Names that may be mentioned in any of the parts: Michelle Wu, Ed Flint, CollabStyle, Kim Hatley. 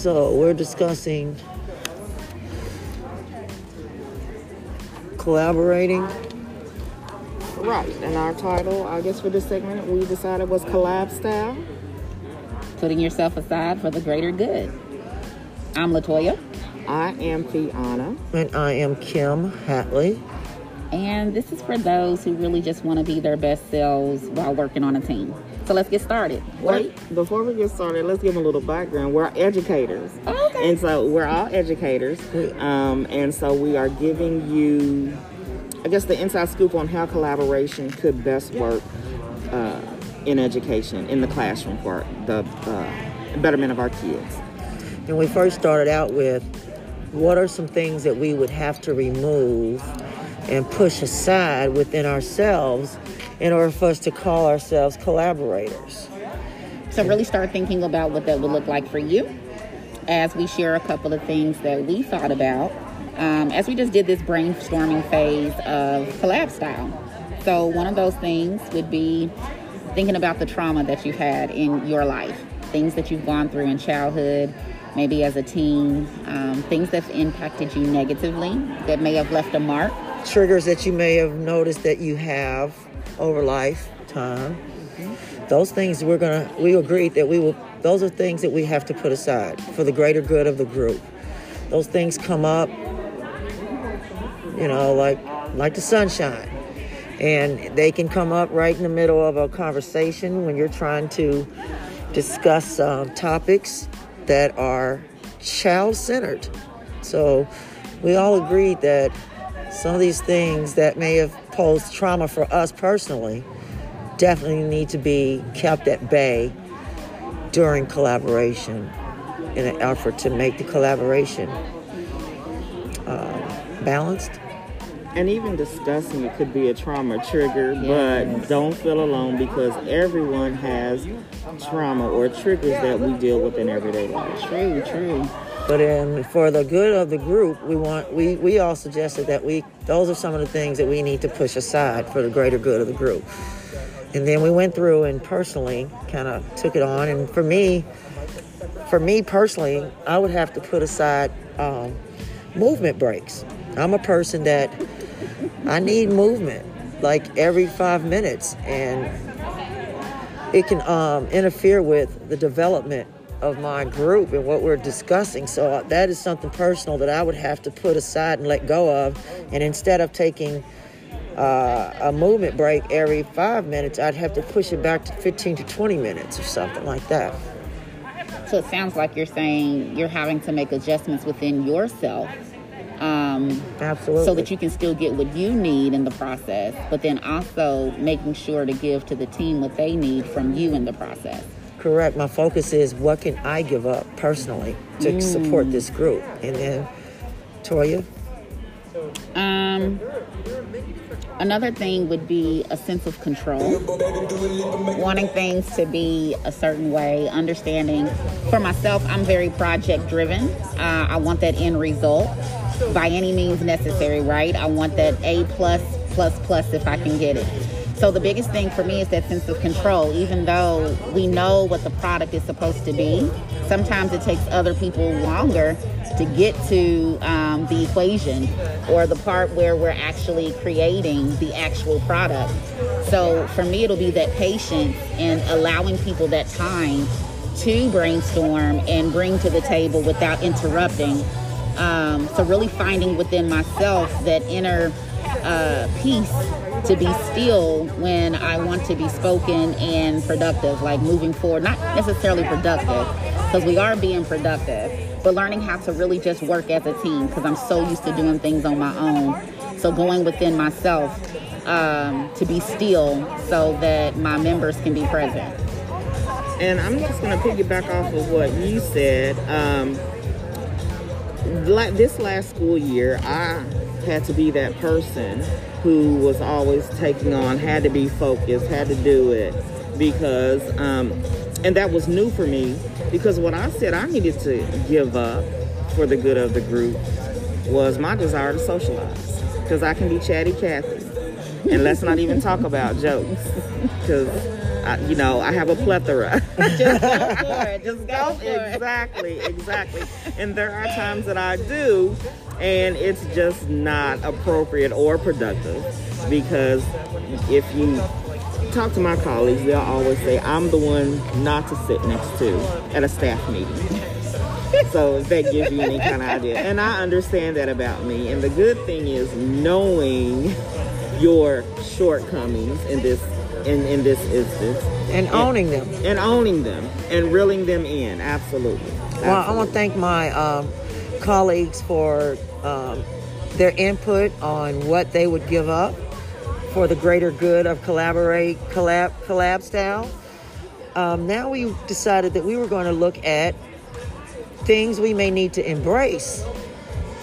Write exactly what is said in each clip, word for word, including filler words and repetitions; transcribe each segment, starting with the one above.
So we're discussing collaborating. Right, and our title, I guess, for this segment, we decided was collab style. Putting yourself aside for the greater good. I'm LaToya. I am Fiona. And I am Kim Hatley. And this is for those who really just want to be their best selves while working on a team. So let's get started. Wait, before we get started, let's give them a little background. We're educators. Oh, okay. And so we're all educators. Um, and so we are giving you, I guess, the inside scoop on how collaboration could best work uh, in education, in the classroom for the uh, betterment of our kids. And we first started out with, what are some things that we would have to remove and push aside within ourselves in order for us to call ourselves collaborators? So really start thinking about what that would look like for you as we share a couple of things that we thought about um, as we just did this brainstorming phase of collab style. So one of those things would be thinking about the trauma that you've had in your life, things that you've gone through in childhood, maybe as a teen, um, things that's impacted you negatively that may have left a mark. Triggers that you may have noticed that you have over lifetime. Mm-hmm. Those things we're going to, we agreed that we will, those are things that we have to put aside for the greater good of the group. Those things come up, you know, like, like the sunshine. And they can come up right in the middle of a conversation when you're trying to discuss uh, topics that are child-centered. So we all agreed that some of these things that may have posed trauma for us personally definitely need to be kept at bay during collaboration in an effort to make the collaboration uh, balanced. And even discussing it could be a trauma trigger, but don't feel alone because everyone has trauma or triggers that we deal with in everyday life. True, true. But in, for the good of the group, we want we, we all suggested that we those are some of the things that we need to push aside for the greater good of the group. And then we went through and personally kind of took it on. And for me, for me personally, I would have to put aside um, movement breaks. I'm a person that I need movement like every five minutes, and it can um, interfere with the development of my group and what we're discussing. So that is something personal that I would have to put aside and let go of. And instead of taking uh, a movement break every five minutes, I'd have to push it back to fifteen to twenty minutes or something like that. So it sounds like you're saying you're having to make adjustments within yourself. Um, Absolutely. So that you can still get what you need in the process, but then also making sure to give to the team what they need from you in the process. Correct. My focus is what can I give up personally to mm. support this group. And then, Toya? Um, another thing would be a sense of control. Wanting things to be a certain way, understanding. For myself, I'm very project-driven. Uh, I want that end result by any means necessary, right? I want that A plus, plus, plus if I can get it. So the biggest thing for me is that sense of control. Even though we know what the product is supposed to be, sometimes it takes other people longer to get to um, the equation or the part where we're actually creating the actual product. So for me, it'll be that patience and allowing people that time to brainstorm and bring to the table without interrupting. Um, so really finding within myself that inner uh, peace to be still when I want to be spoken and productive, like moving forward, not necessarily productive, because we are being productive, but learning how to really just work as a team, because I'm so used to doing things on my own. So going within myself um, to be still so that my members can be present. And I'm just going to piggyback off of what you said. Um, like this last school year, I had to be that person who was always taking on, had to be focused, had to do it, because, um, and that was new for me, because what I said I needed to give up for the good of the group was my desire to socialize, because I can be chatty Cathy, and let's not even talk about jokes, because I, you know, I have a plethora. Just go for it. Just go for it. Exactly, exactly. And there are times that I do, and it's just not appropriate or productive, because if you talk to my colleagues, they'll always say, I'm the one not to sit next to at a staff meeting. So if that gives you any kind of idea. And I understand that about me. And the good thing is knowing your shortcomings in this in, in this instance. And, and owning them. And owning them. And reeling them in. Absolutely. Absolutely. Well, I want to thank my um, colleagues for um, their input on what they would give up for the greater good of collaborate, collab, collab style. Um, now we decided that we were going to look at things we may need to embrace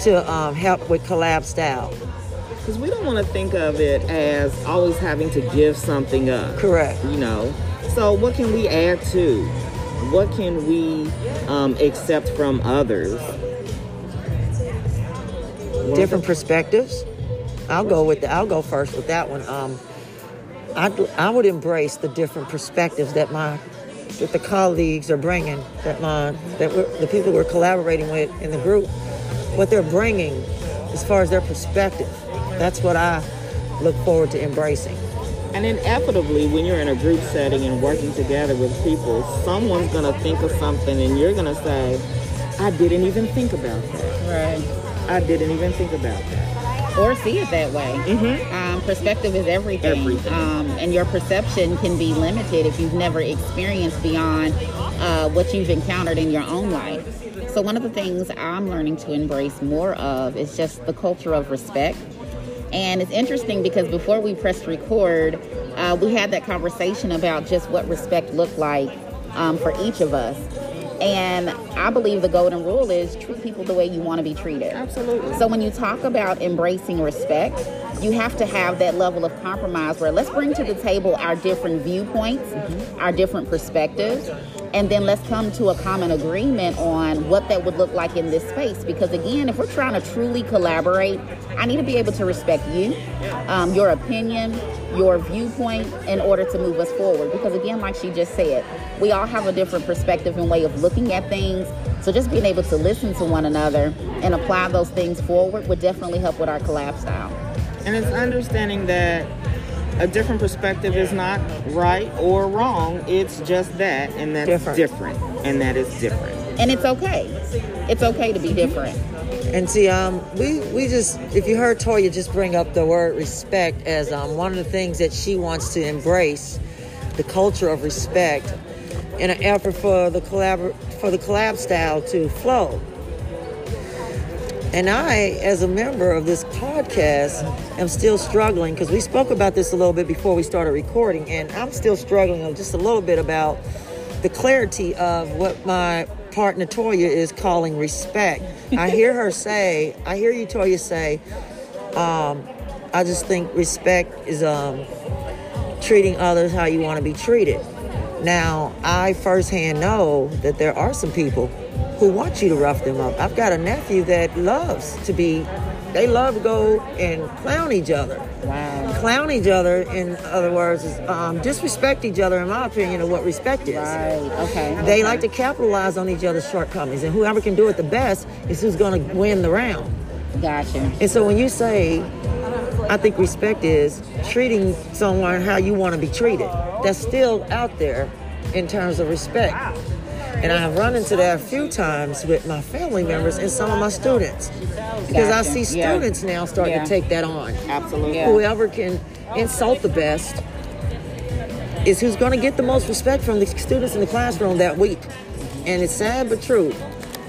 to um, help with collab style. Because we don't want to think of it as always having to give something up. Correct. You know, so what can we add to? What can we um, accept from others? Different perspectives. I'll go with the, I'll go first with that one. Um, I I would embrace the different perspectives that my that the colleagues are bringing, that my, that we're, the people we're collaborating with in the group, what they're bringing as far as their perspective. That's what I look forward to embracing. And inevitably, when you're in a group setting and working together with people, someone's going to think of something and you're going to say, I didn't even think about that. Right. I didn't even think about that. Or see it that way. Mm-hmm. Um, perspective is everything. everything. Um, and your perception can be limited if you've never experienced beyond uh, what you've encountered in your own life. So one of the things I'm learning to embrace more of is just the culture of respect. And it's interesting because before we pressed record, uh, we had that conversation about just what respect looked like um, for each of us. And I believe the golden rule is treat people the way you want to be treated. Absolutely. So when you talk about embracing respect, you have to have that level of compromise where let's bring to the table our different viewpoints, mm-hmm. our different perspectives, and then let's come to a common agreement on what that would look like in this space. Because again, if we're trying to truly collaborate, I need to be able to respect you, um, your opinion, your viewpoint in order to move us forward. Because again, like she just said, we all have a different perspective and way of looking at things. So just being able to listen to one another and apply those things forward would definitely help with our collab style. And it's understanding that a different perspective is not right or wrong. It's just that, and that's different. different. And that is different. And it's okay. It's okay to be different. And see, um, we, we just, if you heard Toya just bring up the word respect as um, one of the things that she wants to embrace, the culture of respect, in an effort for the collab, for the collab style to flow. And I, as a member of this podcast, am still struggling, because we spoke about this a little bit before we started recording, and I'm still struggling just a little bit about the clarity of what my partner Toya is calling respect. I hear her say, I hear you, Toya, say, um, I just think respect is um, treating others how you want to be treated. Now, I firsthand know that there are some people who want you to rough them up. I've got a nephew that loves to be, they love to go and clown each other. Wow. Clown each other, in other words, is um, disrespect each other, in my opinion, of what respect is. Right, okay. They okay. like to capitalize on each other's shortcomings, and whoever can do it the best is who's going to win the round. Gotcha. And so when you say, I think respect is treating someone how you want to be treated, that's still out there in terms of respect. Wow. And I have run into that a few times with my family members and some of my students. Because gotcha. I see students yeah. now starting yeah. to take that on. Absolutely. Yeah. Whoever can insult the best is who's going to get the most respect from the students in the classroom that week. And it's sad but true.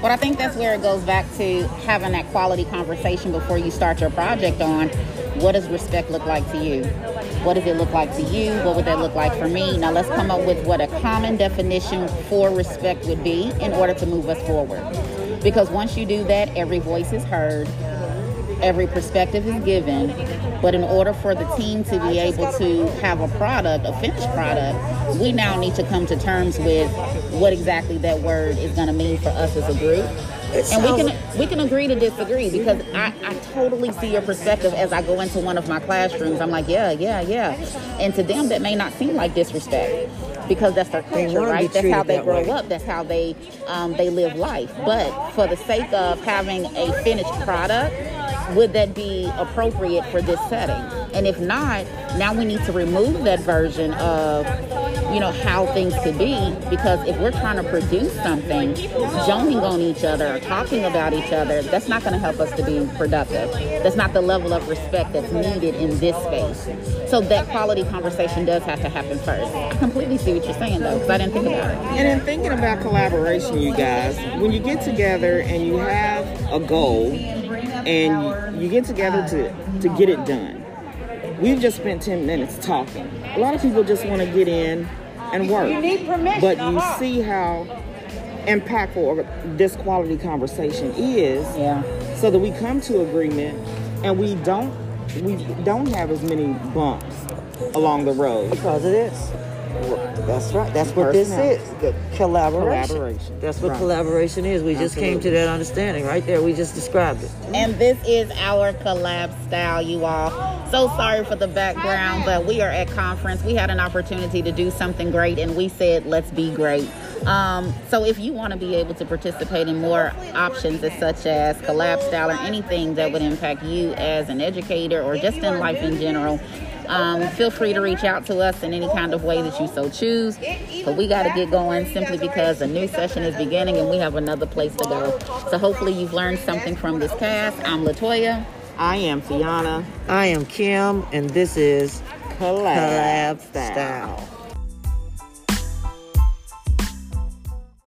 But I think that's where it goes back to having that quality conversation before you start your project on what does respect look like to you? What does it look like to you? What would that look like for me? Now let's come up with what a common definition for respect would be in order to move us forward. Because once you do that, every voice is heard, every perspective is given. But in order for the team to be able to have a product, a finished product, we now need to come to terms with what exactly that word is going to mean for us as a group. And we can we can agree to disagree, because I, I totally see your perspective as I go into one of my classrooms. I'm like, yeah, yeah, yeah. And to them, that may not seem like disrespect, because that's their culture, right? That's how they grow up. That's how they um, they live life. But for the sake of having a finished product, would that be appropriate for this setting? And if not, now we need to remove that version of, you know, how things could be, because if we're trying to produce something, joning on each other, talking about each other, that's not going to help us to be productive. That's not the level of respect that's needed in this space. So that quality conversation does have to happen first. I completely see what you're saying, though, because I didn't think about it. And in thinking about collaboration, you guys, when you get together and you have a goal, and you get together to, to get it done. We've just spent ten minutes talking. A lot of people just want to get in and work. You need permission. But you see how impactful this quality conversation is, yeah. So that we come to agreement and we don't we don't have as many bumps along the road. Because it is. That's right. That's what this is. The collaboration. collaboration. That's what right. collaboration is. We Absolutely. just came to that understanding right there. We just described it. And this is our collab style, you all. So sorry for the background, but we are at conference. We had an opportunity to do something great, and we said, let's be great. Um, so if you want to be able to participate in more options as such as collab style or anything that would impact you as an educator or just in life in general, Um, feel free to reach out to us in any kind of way that you so choose. But we got to get going, simply because a new session is beginning and we have another place to go. So hopefully you've learned something from this cast. I'm LaToya. I am Fiona. I am Kim. And this is Collab, Collab Style. Style.